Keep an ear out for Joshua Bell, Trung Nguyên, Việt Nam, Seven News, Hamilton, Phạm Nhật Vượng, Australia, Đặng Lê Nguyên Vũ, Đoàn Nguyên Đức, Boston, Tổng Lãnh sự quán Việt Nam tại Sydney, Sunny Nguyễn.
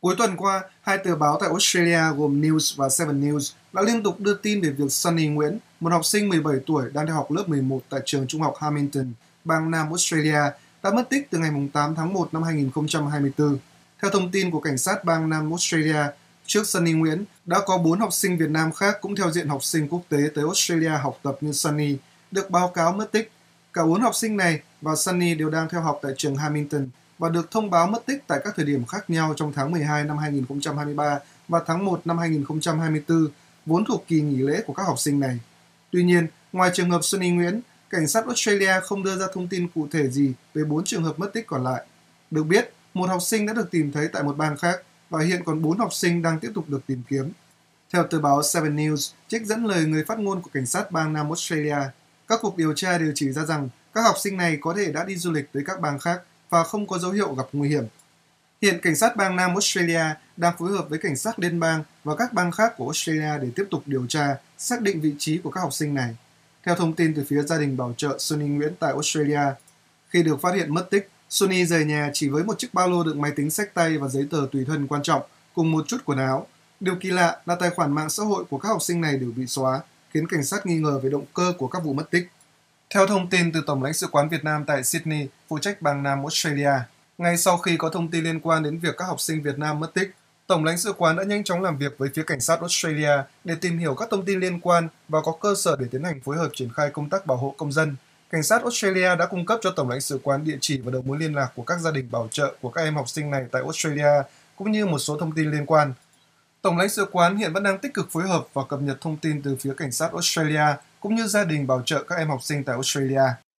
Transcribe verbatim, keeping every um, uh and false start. Cuối tuần qua, hai tờ báo tại Australia gồm News và Seven News đã liên tục đưa tin về việc Sunny Nguyễn, một học sinh mười bảy tuổi đang theo học lớp mười một tại trường trung học Hamilton, bang Nam Australia, đã mất tích từ ngày tám tháng một năm hai nghìn không trăm hai mươi tư. Theo thông tin của cảnh sát bang Nam Australia, trước Sunny Nguyễn, đã có bốn học sinh Việt Nam khác cũng theo diện học sinh quốc tế tới Australia học tập như Sunny, được báo cáo mất tích. Cả bốn học sinh này và Sunny đều đang theo học tại trường Hamilton và được thông báo mất tích tại các thời điểm khác nhau trong tháng mười hai năm hai nghìn không trăm hai mươi ba và tháng một năm hai nghìn không trăm hai mươi tư, vốn thuộc kỳ nghỉ lễ của các học sinh này. Tuy nhiên, ngoài trường hợp Sunny Nguyễn, cảnh sát Australia không đưa ra thông tin cụ thể gì về bốn trường hợp mất tích còn lại. Được biết, một học sinh đã được tìm thấy tại một bang khác và hiện còn bốn học sinh đang tiếp tục được tìm kiếm. Theo tờ báo Seven News, trích dẫn lời người phát ngôn của cảnh sát bang Nam Australia, các cuộc điều tra đều chỉ ra rằng các học sinh này có thể đã đi du lịch tới các bang khác và không có dấu hiệu gặp nguy hiểm. Hiện cảnh sát bang Nam Australia đang phối hợp với cảnh sát liên bang và các bang khác của Australia để tiếp tục điều tra, xác định vị trí của các học sinh này. Theo thông tin từ phía gia đình bảo trợ Sunny Nguyễn tại Australia, khi được phát hiện mất tích, Sunny rời nhà chỉ với một chiếc ba lô đựng máy tính xách tay và giấy tờ tùy thân quan trọng, cùng một chút quần áo. Điều kỳ lạ là tài khoản mạng xã hội của các học sinh này đều bị xóa, khiến cảnh sát nghi ngờ về động cơ của các vụ mất tích. Theo thông tin từ Tổng lãnh sự quán Việt Nam tại Sydney, phụ trách bang Nam Australia, ngay sau khi có thông tin liên quan đến việc các học sinh Việt Nam mất tích, Tổng lãnh sự quán đã nhanh chóng làm việc với phía cảnh sát Australia để tìm hiểu các thông tin liên quan và có cơ sở để tiến hành phối hợp triển khai công tác bảo hộ công dân. Cảnh sát Australia đã cung cấp cho Tổng lãnh sự quán địa chỉ và đầu mối liên lạc của các gia đình bảo trợ của các em học sinh này tại Australia, cũng như một số thông tin liên quan. Tổng lãnh sự quán hiện vẫn đang tích cực phối hợp và cập nhật thông tin từ phía cảnh sát Australia, cũng như gia đình bảo trợ các em học sinh tại Australia.